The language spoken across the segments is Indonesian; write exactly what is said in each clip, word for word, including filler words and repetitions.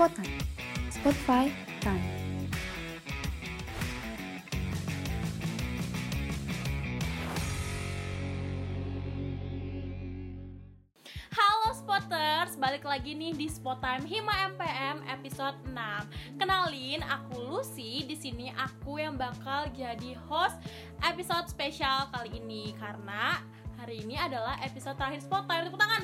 Spot Time, Spotify Time. Halo Spotters, balik lagi nih di Spot Time Hima M P M episode enam. Kenalin, aku Lucy. Di sini aku yang bakal jadi host episode spesial kali ini karena hari ini adalah episode terakhir Spot Time. Tepuk tangan.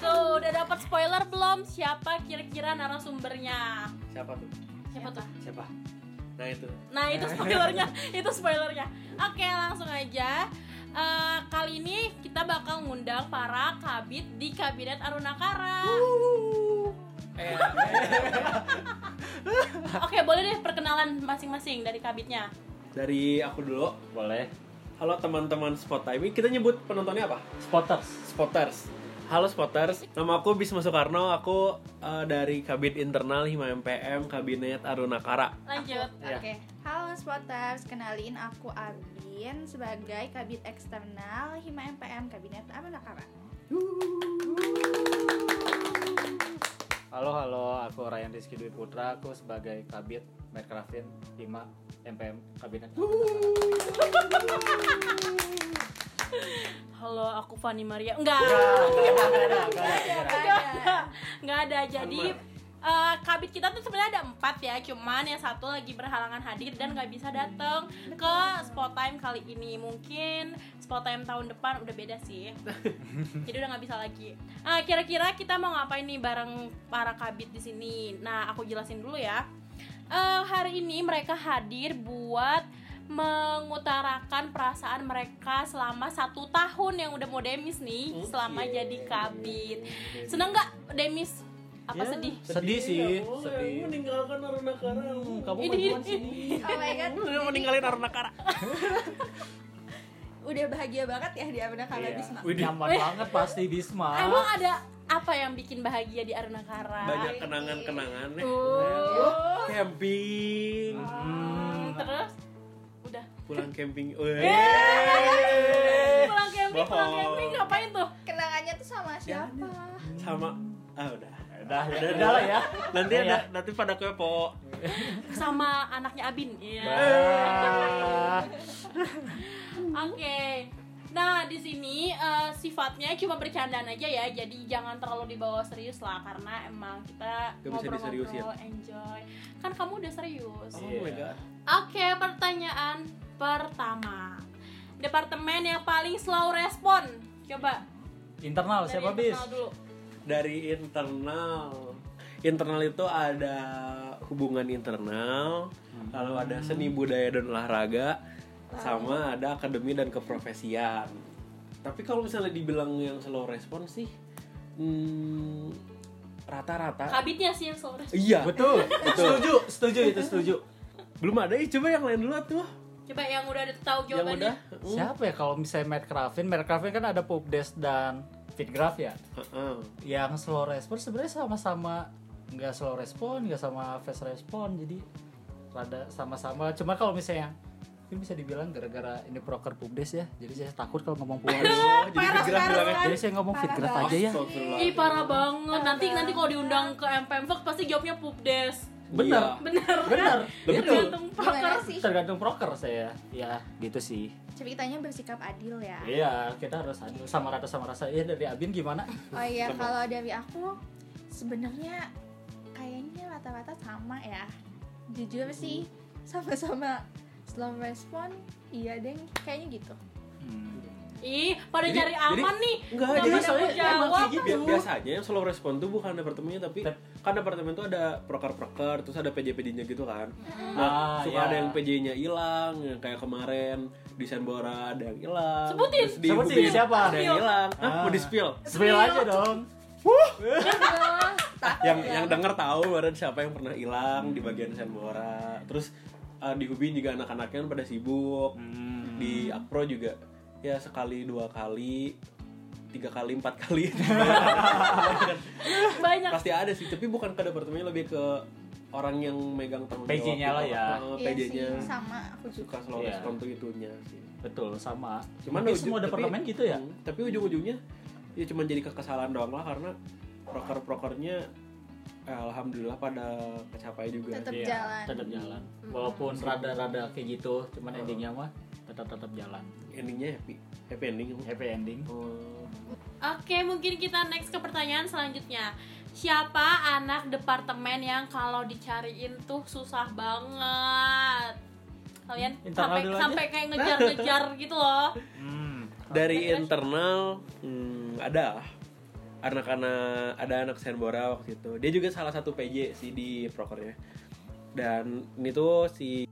Tuh, udah dapat spoiler belum? Siapa kira-kira narasumbernya? Siapa tuh? Siapa tuh? Siapa? Nah itu. Nah itu spoilernya. Itu spoilernya. Oke, langsung aja. Uh, kali ini kita bakal ngundang para kabit di Kabinet Arunakara. Eh. Oke, boleh deh perkenalan masing-masing dari kabitnya. Dari aku dulu, boleh. Halo teman-teman Spot Time. Kita nyebut penontonnya apa? Spotters. Spotters. Halo Spotters. Nama aku Bisma Soekarno. Aku uh, dari Kabit Internal Hima M P M Kabinet Arunakara. Lanjut. Oke. Okay. Halo Spotters. Kenalin, aku Arvin sebagai Kabit Eksternal Hima M P M Kabinet Arunakara. Halo, halo, aku Ryan Rizky Dwi Putra, aku sebagai Kabit Mercraftin Hima M P M Kabinet. Halo, aku Fanny Maria. Enggak. Enggak ada. Enggak ada. Enggak ada. Jadi uh, kabit kita tuh sebenarnya ada empat ya, cuman yang satu lagi berhalangan hadir dan enggak bisa datang ke Spot Time kali ini. Mungkin Spot Time tahun depan udah beda sih. Jadi udah enggak bisa lagi. Uh, kira-kira kita mau ngapain nih bareng para kabit di sini? Nah, aku jelasin dulu ya. Uh, hari ini mereka hadir buat mengutarakan perasaan mereka selama satu tahun yang udah mau demis nih, okay. Selama jadi kabit. Seneng nggak demis? Apa ya, sedih? Sedih sih. Sedih. Meninggalkan Arunakara. Hmm, kamu majuan sini. Oh my god. Udah meninggalin Arunakara. Udah bahagia banget ya di Arunakara, yeah. Bisma. Udah nyaman banget pasti Bisma. Emang ada apa yang bikin bahagia di Arunakara? Banyak kenangan-kenangan nih. Oh. Camping. Oh. Hmm. Terus udah pulang camping. Yeay. Pulang camping, pulang camping ngapain tuh? Kenangannya tuh sama siapa? Sama ah udah. Udah, udah, udah, udah lah ya. Nanti ada nanti pada kepo. Sama anaknya Abin. Iya. Yeah. Oke. Okay. Nah, di sini uh, sifatnya cuma bercandaan aja ya. Jadi jangan terlalu dibawa serius lah karena emang kita ngobrol-ngobrol ya? Enjoy. Kan kamu udah serius. Oh yeah. My god. Oke, okay, pertanyaan pertama. Departemen yang paling slow respon. Coba. Internal dari siapa, Bis? Internal dulu. Dari internal. Internal itu ada hubungan internal, hmm. lalu ada seni budaya dan olahraga. Sama ada akademi dan keprofesian. Tapi kalau misalnya dibilang yang slow respon sih hmm, rata-rata kabitnya sih yang slow respon. Iya, betul, betul. Setuju, setuju itu setuju. Belum ada ya, coba yang lain dulu tuh. Coba yang udah tahu jawabannya. Uh. Siapa ya kalau misalnya Mercraftin, Mercraftin kan ada Popdes dan Fitgraf ya. Uh-uh. Yang slow respon sebenarnya sama-sama, enggak slow respon, enggak sama fast respon. Jadi rada sama-sama. Cuma kalau misalnya ini bisa dibilang gara-gara ini proker Pubdes ya. Jadi saya takut kalau ngomong Pubdes. Jadi Fitgraf bilang aja saya ngomong Fitgraf aja ya. Ih, parah banget. Nanti nanti kalau diundang ke M P M Vlog pasti jawabnya Pubdes. Benar. Benar. Benar. Tergantung proker sih. Tergantung proker saya. Ya, gitu sih. Ceritanya bersikap adil ya. Iya, kita harus adil sama rata sama rasa. Iya, dari Abin gimana? Oh iya, kalau dari aku sebenarnya kayaknya rata-rata sama ya. Jujur sih sama-sama slow respon, iya deng, kayaknya gitu. Hmm. Ih, pada jadi, cari aman jadi, nih. Enggak, jadi soalnya jawab gitu. Biasanya yang slow respon tuh bukan departemennya, tapi kan departemen tuh ada proker-proker, terus ada P J-P J-nya gitu kan. Hmm. Nah, ah, suka ya. Ada yang P J-nya hilang, kayak kemarin di Senbora ada yang hilang. Sebutin. Di Sebutin Hubin, siapa? Ada yang hilang. Ah. Hah, mau di-spill. Spill aja dong. Wuh. yang yang denger tahu baru siapa yang pernah hilang di bagian Senbora. Terus Uh, di Hubin juga anak-anaknya pada sibuk, hmm. di Akpro juga ya sekali dua kali tiga kali empat kali banyak pasti ada sih, tapi bukan ke departemennya, lebih ke orang yang megang tanggung jawab P J-nya lah ya, uh, P J-nya iya sih, sama aku suka slow respon yeah. Tuh itunya sih betul sama, cuman ujung, semua departemen tapi, gitu ya, tapi ujung-ujungnya ya cuma jadi kekesalan doang lah, karena proker-prokernya alhamdulillah pada kecapai juga. Tetap ya, jalan. Tetap jalan. Mm. Walaupun rada-rada kayak gitu, cuman oh. endingnya mah tetap-tetap jalan. Endingnya happy, happy ending. Happy ending. Oh. Oke, mungkin kita next ke pertanyaan selanjutnya. Siapa anak departemen yang kalau dicariin tuh susah banget? Kalian sampai sampai kayak ngejar-ngejar gitu loh. Hmm. Dari internal hmm, ada anak-anak ada anak Senbora waktu itu. Dia juga salah satu P J sih di prokernya. Dan ini tuh si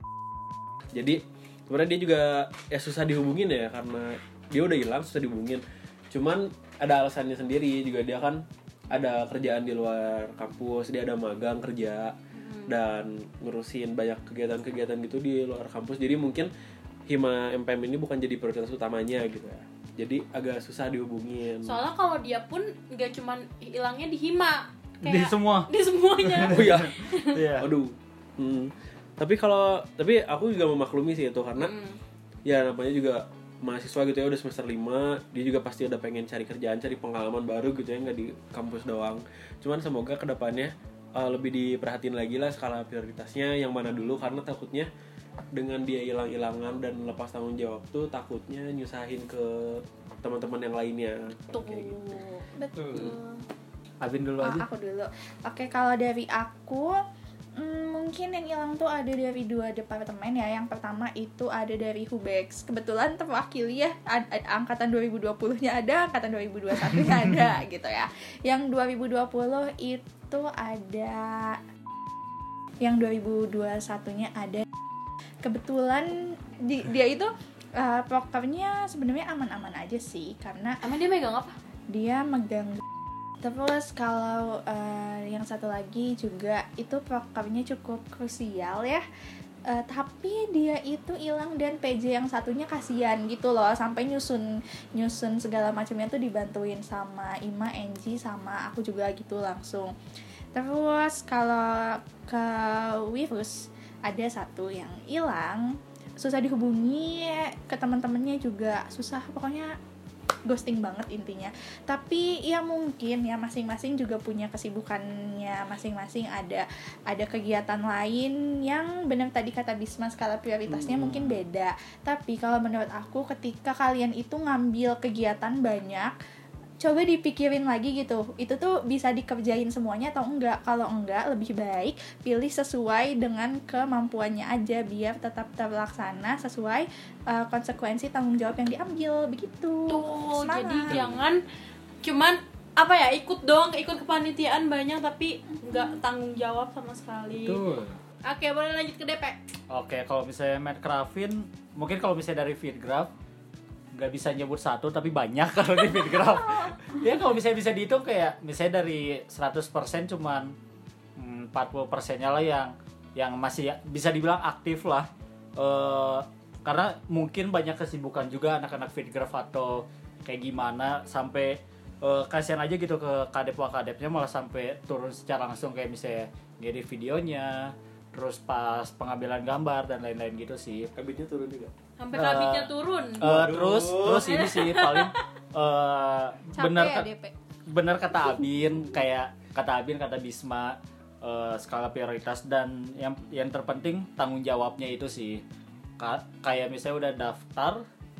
jadi sebenarnya dia juga ya susah dihubungin ya, karena dia udah hilang susah dihubungin. Cuman ada alasannya sendiri juga, dia kan ada kerjaan di luar kampus, dia ada magang kerja hmm. dan ngurusin banyak kegiatan-kegiatan gitu di luar kampus. Jadi mungkin Hima M P M ini bukan jadi prioritas utamanya gitu ya. Jadi agak susah dihubungin. Soalnya kalau dia pun nggak cuma hilangnya di Hima, kayak di semua, di semuanya. Oh ya, yeah. Aduh. Hmm. Tapi kalau tapi aku juga memaklumi sih itu, karena mm. ya namanya juga mahasiswa gitu ya, udah semester lima, dia juga pasti udah pengen cari kerjaan, cari pengalaman baru gitu ya, nggak di kampus doang. Cuman semoga kedepannya uh, lebih diperhatiin lagi lah skala prioritasnya yang mana dulu, karena takutnya dengan dia hilang-hilangan dan lepas tanggung jawab tuh takutnya nyusahin ke teman-teman yang lainnya. Betul. Kayak gitu. Betul. Abin dulu aja. Oh, aku dulu. Oke, kalau dari aku mungkin yang hilang tuh ada dari dua departemen ya. Yang pertama itu ada dari Hubex. Kebetulan terwakili ya, angkatan dua ribu dua puluh-nya ada, angkatan dua ribu dua puluh satu-nya ada gitu ya. Yang dua ribu dua puluh itu ada, yang dua ribu dua puluh satu-nya ada. Kebetulan di, dia itu uh, prokernya sebenarnya aman-aman aja sih, karena aman. Dia megang apa? Dia megang. Terus kalau uh, yang satu lagi juga itu prokernya cukup krusial ya, uh, tapi dia itu hilang dan P J yang satunya kasihan gitu loh, sampai nyusun nyusun segala macamnya tuh dibantuin sama Ima Enji sama aku juga gitu langsung. Terus kalau ke Wirus ada satu yang hilang, susah dihubungi, ke teman-temannya juga susah, pokoknya ghosting banget intinya. Tapi ya mungkin ya masing-masing juga punya kesibukannya masing-masing, ada ada kegiatan lain yang benar tadi kata Bisma skala prioritasnya hmm. mungkin beda. Tapi kalau menurut aku ketika kalian itu ngambil kegiatan banyak, coba dipikirin lagi gitu, itu tuh bisa dikerjain semuanya atau enggak. Kalau enggak, lebih baik pilih sesuai dengan kemampuannya aja, biar tetap terlaksana sesuai uh, konsekuensi tanggung jawab yang diambil begitu. Tuh, semangat. Jadi jangan cuman apa ya, ikut dong, ikut kepanitiaan banyak tapi enggak tanggung jawab sama sekali. Betul. Oke, boleh lanjut ke D P. Oke, kalau misalnya Matt Krafin, mungkin kalau misalnya dari Feedgraph nggak bisa nyebut satu tapi banyak kalau di Bitgraph. Ya kalau misalnya bisa dihitung kayak misalnya dari seratus persen cuman hmm, empat puluh persennya lah yang yang masih bisa dibilang aktif lah, e, karena mungkin banyak kesibukan juga anak-anak Bitgraph atau kayak gimana, sampai e, kasihan aja gitu ke kadep-kadepnya, malah sampai turun secara langsung kayak misalnya ngedit videonya, terus pas pengambilan gambar dan lain-lain gitu sih. Kabinnya turun juga. Sampai uh, kabinnya turun. Uh, terus terus ini sih paling uh, benar ya, benar kata Abin, kayak kata Abin kata Bisma, uh, skala prioritas dan yang yang terpenting tanggung jawabnya itu sih. Ka- kayak misalnya udah daftar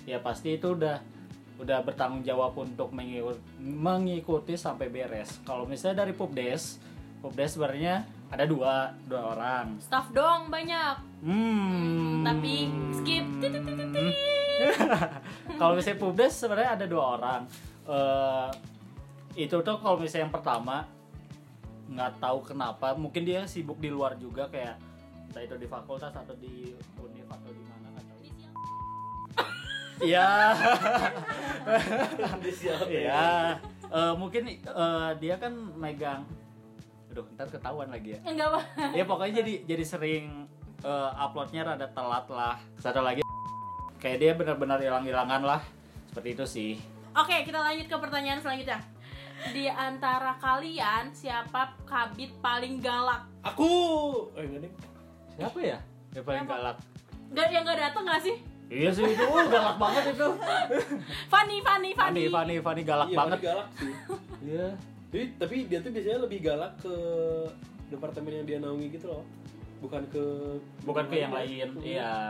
ya pasti itu udah udah bertanggung jawab untuk mengikuti, mengikuti sampai beres. Kalau misalnya dari Pubdes, Pubdes sebenarnya ada dua dua orang. Staff dong banyak. Hmm. Tapi skip. Kalau misalnya Pubdes sebenarnya ada dua orang. Uh, itu tuh kalau misalnya yang pertama nggak tahu kenapa, mungkin dia sibuk di luar juga, kayak entah itu di fakultas atau di univ atau di mana nggak tahu. Iya. Iya. Mungkin uh, dia kan megang. Aduh, ntar ketahuan lagi ya. Enggak apa. Ya pokoknya jadi jadi sering uh, uploadnya rada telat lah. Satu lagi kayak dia benar-benar hilang-hilangan lah. Seperti itu sih. Oke, kita lanjut ke pertanyaan selanjutnya. Di antara kalian siapa kabit paling galak? Aku. Eh, enggak deh. Siapa ya? Yang paling galak. Enggak, yang enggak datang enggak sih? Iya sih itu galak banget itu. Fanny, Fanny, Fanny. Fanny, Fanny galak iya, banget. Fanny galak sih. Iya. Jadi tapi dia tuh biasanya lebih galak ke departemen yang dia naungi gitu loh. Bukan ke bukan ke yang lain. Iya.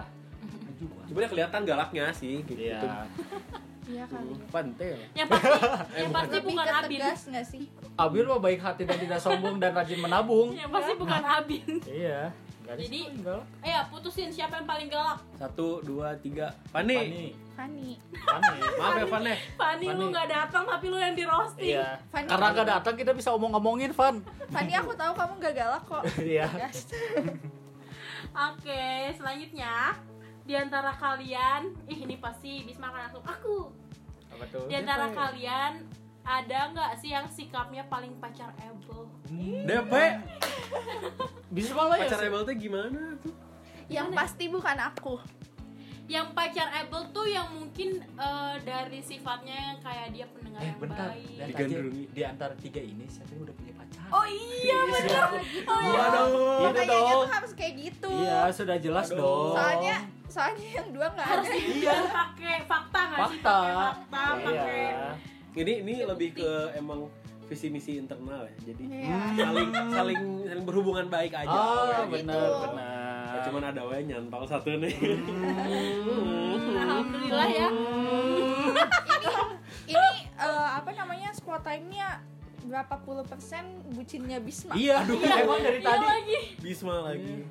Cuma dia kelihatan galaknya sih gitu. Iya. Iya kali. Pantel. Yang pasti yang pasti bukan Abin enggak sih? Abin mah baik hati dan tidak sombong dan rajin menabung. Yang pasti bukan Abin. Iya. Garis jadi, ayo putusin siapa yang paling galak. Satu, dua, tiga. Fanny. Fanny. Fanny. Maaf ya Fanny. Fanny lu nggak datang tapi lu yang di roasting. Iya. Fanny, karena nggak datang kita bisa omong-omongin Fan. Fanny aku tahu kamu nggak galak kok. Iya. Oke, selanjutnya di antara kalian, ih ini pasti Bisma akan langsung aku. Apa tuh? Di antara kalian ada nggak sih yang sikapnya paling pacar able? Hmm. D P. Bisa malah ya. Pacar able tuh gimana tuh? Yang gimana? Pasti bukan aku. Yang pacar able tuh yang mungkin uh, dari sifatnya yang kayak dia pendengar eh, yang bentar. baik. Eh bentar. Di antara tiga ini siapa yang udah punya pacar? Oh iya benar. Oh iya. Waduh. Itu dong. Harus kayak gitu. Iya sudah jelas Aduh. dong. Soalnya soalnya yang dua nggak ada. Iya pakai fakta nggak sih? Fakta. Fakta pakai. Ini ini ya, lebih bukti. Ke emang visi misi internal ya, jadi yeah. saling saling saling berhubungan baik aja. Oh benar gitu. benar. Ya, cuman ada wae nyantol satu nih. Hmm. Alhamdulillah ya. ini ini uh, apa namanya spot time-nya berapa puluh persen bucinnya Bisma? Iya, aduh, emang dari iya tadi lagi. Bisma lagi.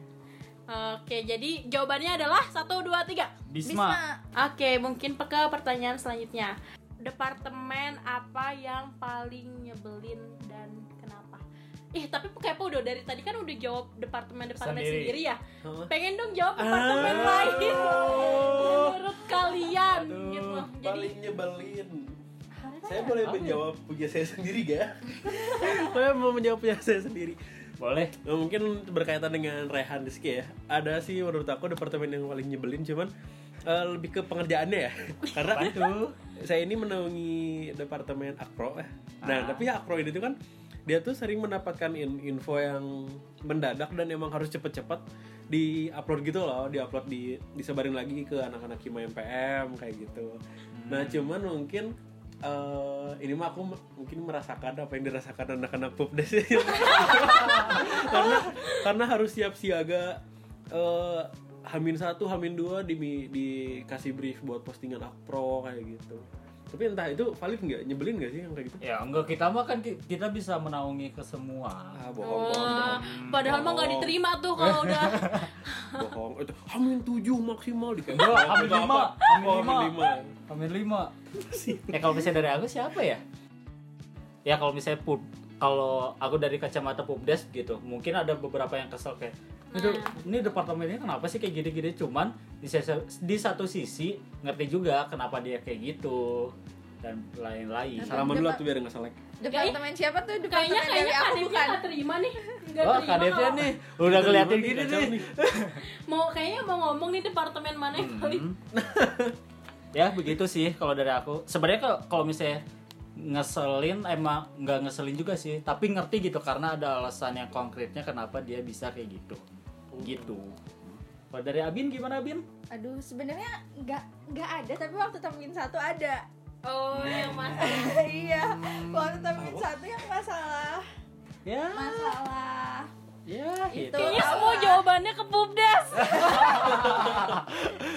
Hmm. Oke, jadi jawabannya adalah satu dua tiga. Bisma. Bisma. Oke, mungkin ke pertanyaan selanjutnya. Departemen apa yang paling nyebelin dan kenapa? Ih tapi kepo udah dari tadi kan udah jawab departemen-departemen sendiri, sendiri ya. Huh? Pengen dong jawab departemen ah. lain menurut kalian. Aduh, gitu. Jadi paling nyebelin. Saya boleh apa? menjawab punya saya sendiri gak? Saya mau menjawab punya saya sendiri. Boleh. Nah, mungkin berkaitan dengan Rehan Rizky ya. Ada sih menurut aku departemen yang paling nyebelin cuman Uh, lebih ke pengerjaannya ya. Karena itu saya ini menaungi departemen Akpro ya. Nah, ah. tapi Akpro ini tuh kan dia tuh sering mendapatkan in- info yang mendadak dan emang harus cepet-cepet di-upload gitu loh, di-upload di disebarin lagi ke anak-anak Hima M P M kayak gitu. Hmm. Nah, cuman mungkin Uh, ini mah aku m- mungkin merasakan apa yang dirasakan anak-anak Pupdes. Karena karena harus siap siaga uh, Hamin satu, hamin dua dikasih di, di brief buat postingan Akpro kayak gitu. Tapi entah itu valid nggak, nyebelin nggak sih yang kayak gitu? Ya enggak, kita mah kan kita bisa menaungi ke semua. Ah, bohong, oh, bohong. Padahal bohong. mah nggak diterima tuh kalau udah. bohong. Itu hamin tujuh maksimal dikasih. Hamin lima, hamin lima, hamin lima. Ya kalau misalnya dari aku siapa ya? Ya kalau misalnya pub, kalau aku dari kacamata Pupdes gitu, mungkin ada beberapa yang kesel kayak. Nah. Ini departemennya kenapa sih kayak gini-gini, cuman di, ses- di satu sisi ngerti juga kenapa dia kayak gitu dan lain-lain. Salaman dulu tuh biar enggak selek. Departemen siapa tuh? Departemen kayaknya kayaknya aku bukan. Enggak terima nih. Enggak oh, terima. Wah, K D P nih. Udah kelihatin gini nih. nih. Mau kayaknya mau ngomong nih departemen mana yang paling. Ya, begitu sih kalau dari aku. Sebenarnya kalau misalnya ngeselin emang nggak ngeselin juga sih, tapi ngerti gitu karena ada alasan yang konkretnya kenapa dia bisa kayak gitu, oh. gitu. Kalau dari Abin gimana Abin? Aduh sebenarnya nggak nggak ada, tapi waktu temuin satu ada. Oh hmm. yang masalah. Iya, waktu temuin oh. satu yang masalah. Ya. Masalah. Ya. Gitu. Itu kayaknya semua jawabannya ke Pupdes.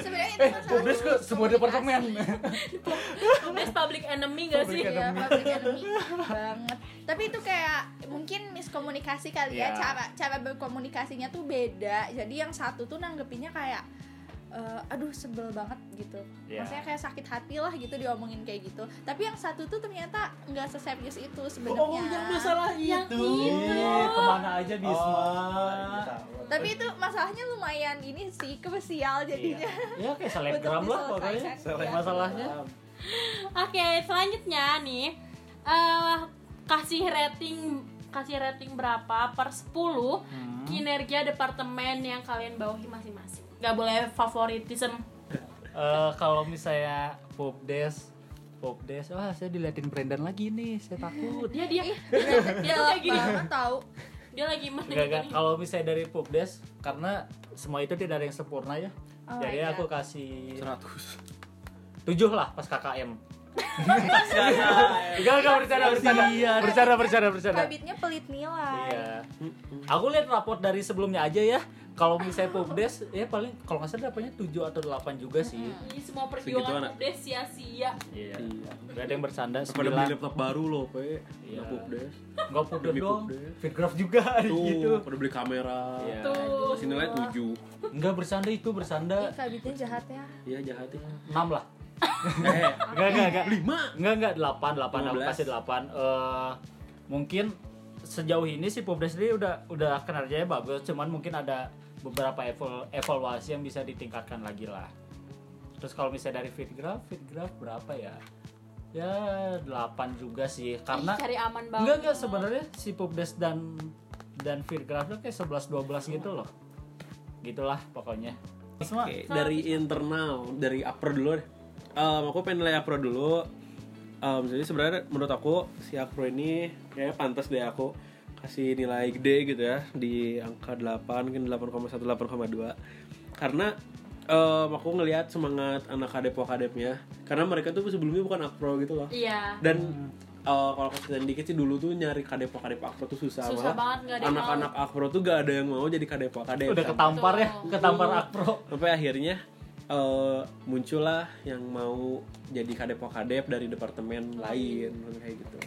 Sebenarnya itu masalah. Eh, Pupdes ke semua departemen. Pupdes public enemy enggak sih? Iya, public enemy banget. Tapi itu kayak mungkin miskomunikasi kali ya. Yeah. Cara cara berkomunikasinya tuh beda. Jadi yang satu tuh nanggepinnya kayak Uh, aduh sebel banget gitu, yeah. maksudnya kayak sakit hati lah gitu diomongin kayak gitu. Tapi yang satu tuh ternyata nggak seserius itu sebenarnya. Oh yang masalah yang itu, itu. Kemana aja Bisma. Oh, tapi itu masalahnya lumayan ini sih kebesial jadinya. Iya. Ya kayak selebgram lah pokoknya. Selebgram masalahnya. Oke okay, selanjutnya nih uh, kasih rating kasih rating berapa per sepuluh hmm. kinerja departemen yang kalian bawahi masing-masing. Gak boleh favoritism. Uh, kalau misalnya Pupdes, Pupdes, wah saya diliatin Brendan lagi nih, saya takut. Dia dia dia lagi gimana tahu? Dia lagi mana? Kalau misalnya dari Pupdes, karena semua itu tidak ada yang sempurna ya. Oh jadi aku kasih seratus. tujuh lah pas K K M. Enggak, enggak bercanda, bercanda. Bercanda, bercanda, bercanda. Kabitnya pelit nilai. Iya. Aku lihat rapor dari sebelumnya aja ya. Kalau misalnya Pubdes ya paling kalau enggak salah dapatnya tujuh atau delapan juga sih. Ini semua perjuangan Pubdes sia-sia. Iya. Enggak ada yang bercanda. Pada beli laptop baru loh, Pe. Enggak Pubdes. Enggak Pubdes dong. Fitgraph juga gitu. Pada beli kamera. Tuh, sini nilai tujuh. Enggak bercanda itu, bercanda. Kabitnya jahat ya. Iya, jahat ya. enam lah. Enggak, enggak, enggak. lima. Enggak, enggak delapan, delapan aku kasih delapan. Eh mungkin sejauh ini si Pubdes sendiri udah udah kinerjanya bagus, cuman mungkin ada beberapa evol- evaluasi yang bisa ditingkatkan lagi lah. Terus kalau misalnya dari Fitgraph, Fitgraph berapa ya? Ya delapan juga sih, karena cari aman banget. Enggak enggak sebenarnya si Pubdes dan dan Fitgraph tuh kayak sebelas dua belas gitu loh. Gitulah pokoknya. Semua okay, dari internal, dari upper dulu deh. Um, aku pengen nilai upper dulu. Um, jadi sebenarnya menurut aku si upper ini kayaknya pantas deh aku kasih nilai gede gitu ya di angka delapan, mungkin delapan koma satu, delapan koma dua karena um, aku ngelihat semangat anak kadep-kadepnya karena mereka tuh sebelumnya bukan akpro gitu loh. Iya. Dan uh, kalau kasihan dikit sih dulu tuh nyari kadep-kadep akpro tuh susah, susah banget. Anak-anak akpro tuh gak ada yang mau jadi kadep-kadep. Udah ketampar ya, ketampar akpro. Sampai akhirnya uh, muncullah yang mau jadi kadep-kadep dari departemen lain kayak gitu.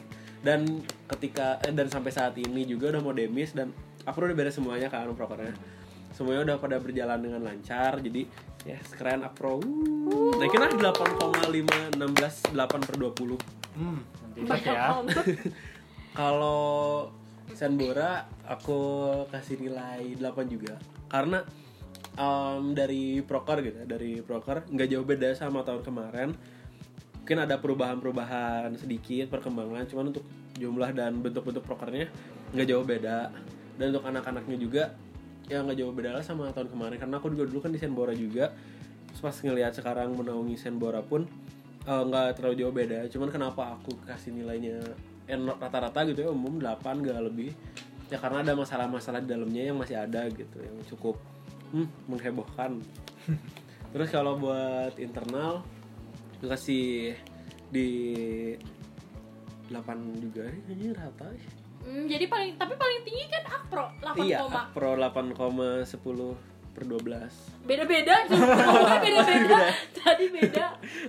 Dan ketika eh, dan sampai saat ini juga udah mau demis dan aku udah beres semuanya kan prokernya. Semuanya udah pada berjalan dengan lancar. Jadi ya yes, keren Apro. Nah, kira delapan koma lima enam belas delapan per dua puluh. Hmm, nanti ya. Kalau Sanbora aku kasih nilai delapan juga. Karena um, dari proker gitu, dari proker enggak jauh beda sama tahun kemarin. Mungkin ada perubahan-perubahan sedikit, perkembangan, cuman untuk jumlah dan bentuk-bentuk prokernya nggak jauh beda. Dan untuk anak-anaknya juga ya nggak jauh beda lah sama tahun kemarin, karena aku juga dulu kan di Senbora juga. Terus pas ngelihat sekarang menaungi Senbora pun uh, nggak terlalu jauh beda, cuman kenapa aku kasih nilainya eh, rata-rata gitu ya, umum delapan nggak lebih ya, karena ada masalah-masalah di dalamnya yang masih ada gitu, yang cukup hmm, menghebohkan. Terus kalau buat internal kasih di delapan juga ini rata. Hmm, jadi paling tapi paling tinggi kan Akpro delapan, iya, Akpro delapan koma satu nol per dua belas. Beda-beda tuh. Beda-beda. Tadi beda.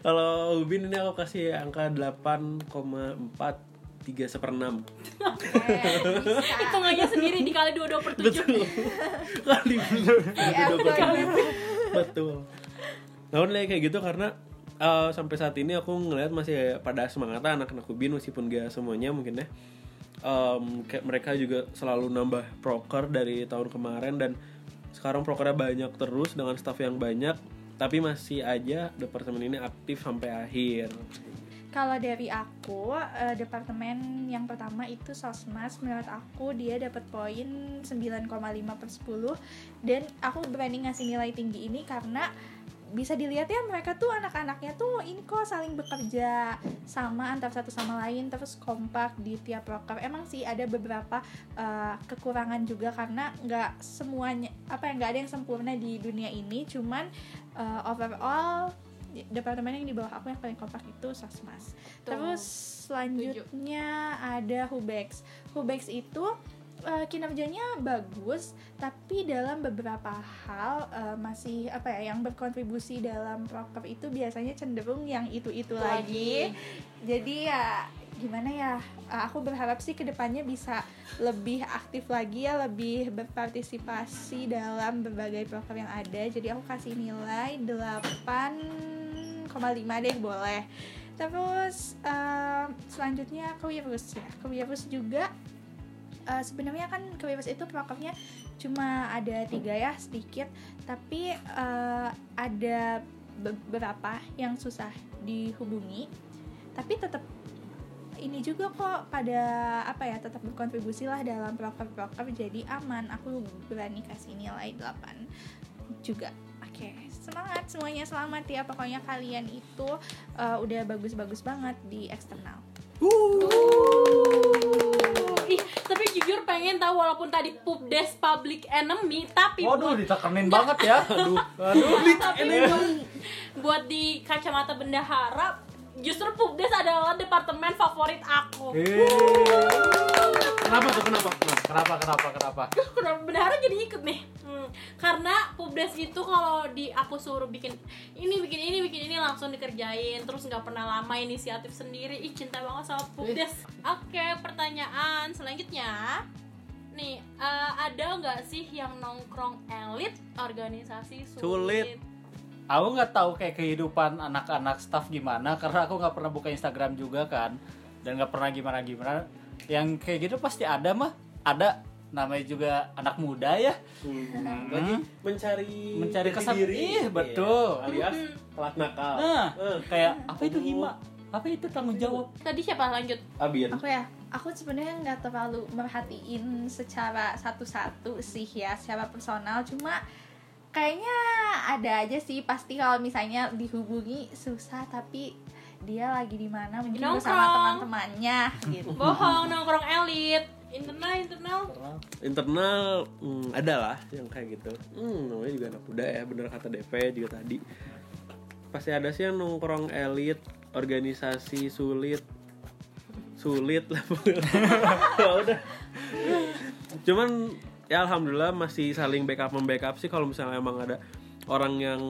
Kalau Ubin ini aku kasih angka delapan koma empat tiga per enam. Hitungannya sendiri dikali dua puluh dua per tujuh. Kali dua puluh dua per tujuh. Betul. Tahun lagi kayak gitu karena Uh, sampai saat ini aku ngelihat masih pada semangatnya anak-anak Ubin meskipun gak semuanya mungkin ya. Um, mereka juga selalu nambah proker dari tahun kemarin dan sekarang prokernya banyak terus dengan staff yang banyak, tapi masih aja departemen ini aktif sampai akhir. Kalau dari aku, uh, departemen yang pertama itu Sosmas, menurut aku dia dapat poin sembilan koma lima per sepuluh dan aku berani ngasih nilai tinggi ini karena bisa dilihat ya mereka tuh anak-anaknya tuh ini kok saling bekerja sama antar satu sama lain, terus kompak di tiap proker. Emang sih ada beberapa uh, kekurangan juga karena nggak semuanya apa ya, nggak ada yang sempurna di dunia ini, cuman uh, overall departemen yang di bawah aku yang paling kompak itu Sosmas. Terus selanjutnya ada Hubex. Hubex itu Uh, kinerjanya bagus, tapi dalam beberapa hal uh, masih apa ya, yang berkontribusi dalam proker itu biasanya cenderung yang itu-itu lagi. lagi. Jadi ya gimana ya, uh, aku berharap sih kedepannya bisa lebih aktif lagi ya, lebih berpartisipasi dalam berbagai proker yang ada. Jadi aku kasih nilai delapan koma lima deh boleh. Terus uh, selanjutnya Kewirus ya, Kewirus juga. Uh, sebenarnya kan Kewirus itu prokernya cuma ada tiga ya, sedikit, tapi uh, ada beberapa yang susah dihubungi, tapi tetap ini juga kok pada apa ya, tetap berkontribusi lah dalam proker-proker, jadi aman, aku berani kasih nilai delapan juga. Oke, okay, semangat semuanya, selamat ya, pokoknya kalian itu uh, udah bagus-bagus banget di eksternal. Wuuu. Tapi jujur pengen pengen tahu walaupun tadi Pubdes Public Enemy, tapi waduh ditekenin banget ya. Aduh, aduh ini buat di kacamata bendahara justru Pubdes adalah departemen favorit aku. Kenapa tuh? Kenapa? Kenapa? Kenapa? Kenapa? Kenapa bendahara jadi ikut nih? Hmm, karena Pubdes itu kalau di aku suruh bikin ini, bikin ini, bikin ini langsung dikerjain, terus nggak pernah lama inisiatif sendiri. Ih, cinta banget sama Pubdes. Oke, pertanyaan selanjutnya. Nih, uh, ada nggak sih yang nongkrong elit organisasi sulit? Sulit. Aku nggak tahu kayak kehidupan anak-anak staff gimana, karena aku nggak pernah buka Instagram juga kan, dan nggak pernah gimana-gimana. Yang kayak gitu pasti ada mah, ada, namanya juga anak muda ya. Hmm. Hmm. Mencari mencari kesan diri, betul. Iya. Alias pelat nakal. Nah, uh. kayak apa itu hima? Apa itu tanggung jawab? Tadi siapa lanjut? Abin. Aku ya. Aku sebenarnya nggak terlalu merhatiin secara satu-satu sih ya, secara personal, cuma kayaknya ada aja sih pasti kalau misalnya dihubungi susah, tapi dia lagi di mana mungkin nongkrong bersama teman-temannya gitu. Bohong, nongkrong elit. Internal internal. Internal hmm, ada lah yang kayak gitu. Hmm, namanya juga anak muda ya, bener kata D P juga tadi. Pasti ada sih yang nongkrong elit, organisasi sulit. Sulit lah. Ya udah. Cuman ya alhamdulillah masih saling backup membackup sih kalau misalnya emang ada orang yang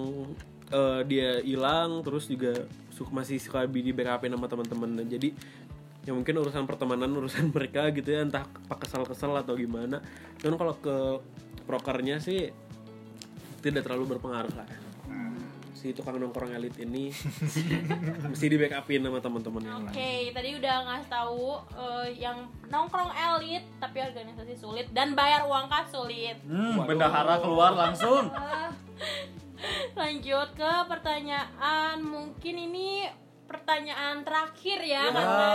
uh, dia hilang, terus juga suka masih suka di backupin sama teman-teman. Jadi ya mungkin urusan pertemanan urusan mereka gitu ya, entah kesel-kesel atau gimana. Cuman kalau ke prokernya sih tidak terlalu berpengaruh lah. Si tukang nongkrong elit ini mesti di backupin sama teman-teman yang lain. Oke, okay, tadi udah ngasih tahu uh, yang nongkrong elit tapi organisasi sulit dan bayar uang kas sulit. Hmm, bendahara keluar langsung. Lanjut ke pertanyaan, mungkin ini pertanyaan terakhir ya, ya. Karena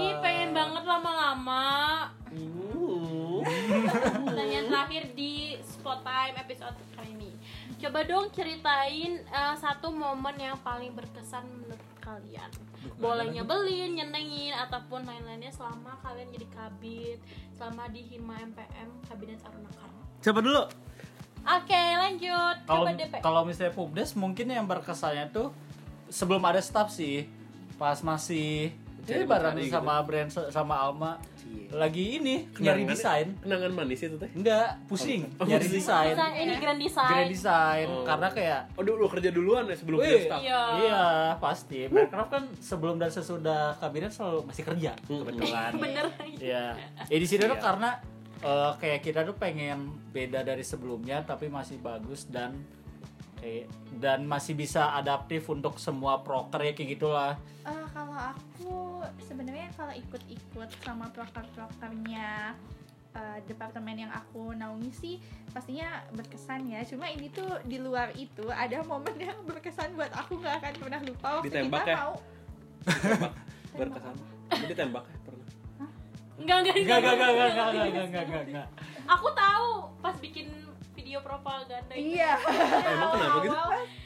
ih pengen banget lama-lama. Uh. Pertanyaan terakhir di Spot Time episode kali ini. Coba dong ceritain uh, satu momen yang paling berkesan menurut kalian. Boleh nyebelin, nyenengin, ataupun lain-lainnya selama kalian jadi kabit, selama di Hima M P M Kabinet Arunakara. Coba dulu. Oke, okay, lanjut. Coba D P. Kalau misalnya Pubdes mungkin yang berkesannya tuh sebelum ada staff sih, pas masih jadi bareng sama gitu. Brand sama Alma. Cie. Lagi ini nyari desain. Kenangan manis itu teh? Enggak, pusing. Oh, nyari pusing. Desain. Nah, ini grand design. Grand design oh. Karena kayak oh dulu kerja duluan ya sebelum Wih, staff. Iya, iya pasti. Backcraft kan sebelum dan sesudah kabinet selalu masih kerja kebetulan. Bener. Iya. Ya di sini tuh karena uh, kayak kita tuh pengen beda dari sebelumnya tapi masih bagus dan eh, dan masih bisa adaptif untuk semua proker ya kayak gitulah. Uh, kalau aku sebenarnya kalau ikut-ikut sama proker-prokernya uh, departemen yang aku naungi sih pastinya berkesan ya. Cuma ini tuh di luar itu ada momen yang berkesan buat aku nggak akan pernah lupa waktu ditembak kita ya? Mau ditembak berkesan. Ditembak ya pernah? Hah? Enggak enggak enggak enggak enggak enggak enggak enggak enggak enggak enggak. Aku tahu pas bikin video propaganda itu. Iya. Emang kenapa gitu?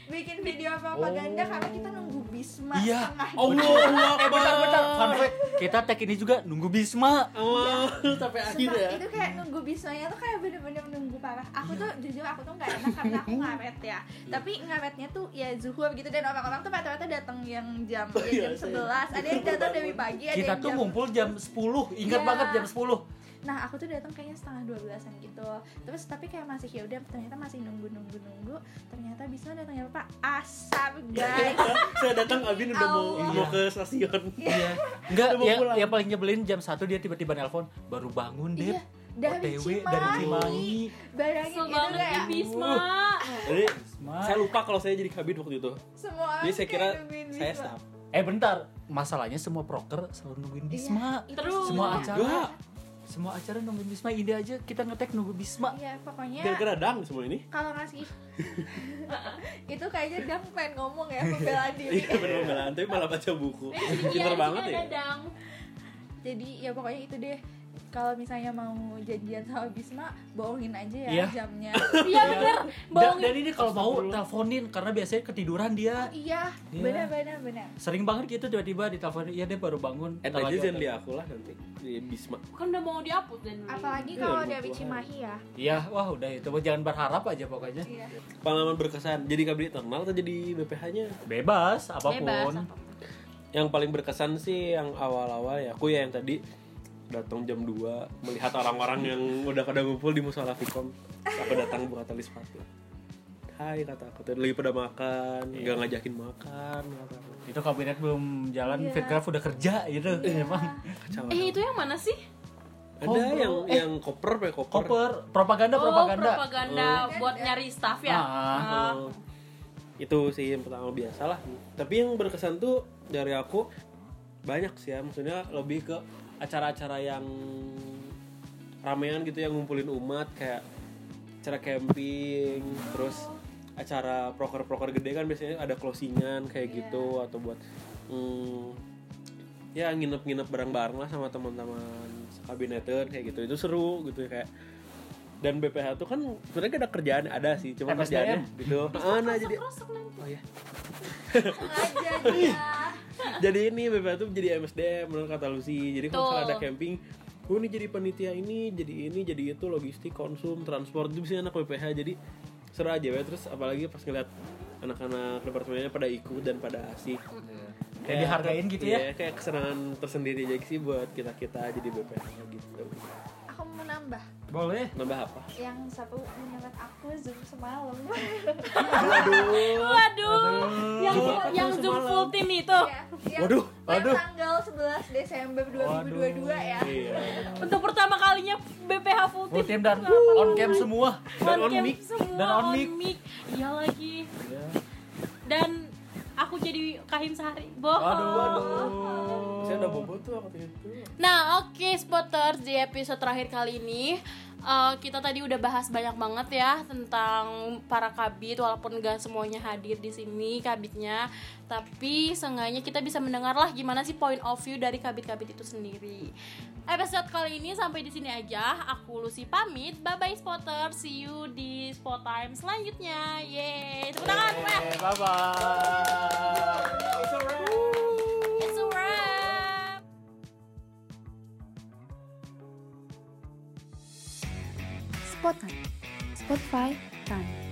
Bikin video propaganda oh. Karena kita nunggu Bisma. Iya. Allah, eh bentar-bentar. Fun fact, kita tag ini juga nunggu Bisma. Oh, ya. Sampai akhir ya. Itu kayak nunggu Bismanya tuh kayak bener-bener nunggu parah. Aku tuh jujur aku tuh enggak enak karena aku ngaret ya. Tapi ngaretnya tuh ya zuhur gitu dan orang-orang tuh rata-rata datang yang jam ya, jam sebelas. Ada yang datang dari pagi, ada kita yang jam. Kita tuh ngumpul jam sepuluh. Ingat ya. Banget jam sepuluh. Nah aku tuh datang kayaknya setengah dua belasan gitu, terus tapi kayak masih ya udah ternyata masih nunggu nunggu nunggu ternyata bisa datangnya apa asap guys. Saya datang Abin udah mau iya. Mau ke stasiun iya. Nggak yang yang paling nyebelin jam satu dia tiba-tiba nelpon baru bangun deh iya. Dari Cimahi barangnya gitu ya Bisma. Jadi saya lupa kalau saya jadi kabin waktu itu semua jadi saya kira saya staff eh bentar masalahnya semua proker selalu nungguin Bisma iya. Terus semua acara ya. Semua acara nunggu Bisma, ide aja kita ngetek nunggu Bisma. Iya, pokoknya gara-gara dang semua ini. Kalau ngasih itu kayaknya dang pengen ngomong ya, pembelaan diri. Iya, bener pembelaan, tapi malah baca buku. Pinter banget ya. Dang. Jadi ya pokoknya itu deh. kalau misalnya mau janjian sama Bisma, bohongin aja ya yeah. jamnya. Iya bener, bohongin. Dan ini kalau mau teleponin, karena biasanya ketiduran dia. Oh, iya, yeah. benar-benar benar. Sering banget gitu tiba-tiba diteleponin, iya dia baru bangun. Add aja jangan di aku lah nanti, di Bisma. Kan udah mau dihapus dan. Apalagi kalau ya, udah di Cimahi ya. Iya, wah udah itu, jangan berharap aja pokoknya. Iya. Pengalaman berkesan, jadi kabinet internal atau jadi B P H-nya? Bebas, apapun. Bebas, apapun. Yang paling berkesan sih yang awal-awal ya, aku ya yang tadi datang jam dua melihat orang-orang yang udah pada ngumpul di musala Fikom. Aku datang buat tali sepatu. Hai kata aku, lagi pada makan, enggak yeah. ngajakin makan. Itu kabinet belum jalan, yeah. Fitgraph udah kerja gitu yeah. emang. Kacau, eh itu yang mana sih? Ada oh, yang eh. yang koper, pakai koper. Koper, propaganda, propaganda. Oh, propaganda oh. buat nyari staff ya. Ah. Oh. Itu sih yang pertama biasalah. Tapi yang berkesan tuh dari aku banyak sih ya, maksudnya lebih ke acara-acara yang ramean gitu, yang ngumpulin umat kayak acara camping, terus acara proker-proker gede kan biasanya ada closingan kayak yeah. gitu, atau buat mm, ya nginep-nginep bareng-bareng lah sama teman-teman kabineter kayak gitu. Itu seru gitu kayak. Dan B P H tuh kan sebenarnya gak ada kerjaan, ada sih, cuma kerjaannya gitu. Ah, nah jadi oh ya. Jadi ini B P H tuh jadi M S D M menurut kata Lucy. Jadi kalau ada camping, oh ini jadi panitia ini, jadi ini, jadi itu, logistik, konsum, transport, itu biasanya anak B P H. Jadi seru aja ya. Terus apalagi pas ngeliat anak-anak departemennya pada ikut dan pada asik. Kayak, kayak dihargain gitu ya. Iya, kayak kesenangan tersendiri aja sih buat kita-kita jadi B P H gitu. Aku mau nambah. Boleh. Nambah apa? Yang satu menurut aku Zoom semalam. Waduh. Waduh. Yang Zoom, yang Zoom full team itu. Ya, yang, waduh. Waduh. Tanggal sebelas Desember dua ribu dua puluh dua ya. Iya. Untuk pertama kalinya B P H full team. Full team dan wuh. on cam semua. Dan on, on mic semua. Dan on mic. Iya lagi. Yeah. Dan aku jadi kahim sehari. Bohong. Aduh, aduh. Saya udah bobo tuh aku tidur. Nah, oke okay, spotters, di episode terakhir kali ini uh, kita tadi udah bahas banyak banget ya tentang para kabit, walaupun gak semuanya hadir di sini kabitnya, tapi seenggaknya kita bisa mendengar lah gimana sih point of view dari kabit-kabit itu sendiri. Episode kali ini sampai di sini aja. Aku Lucy pamit. Bye bye spotters. See you di Spot Time selanjutnya. Yeay. Tepuk tangan. Hey, bye bye. It's a wrap. Spot Time. Spotify Time.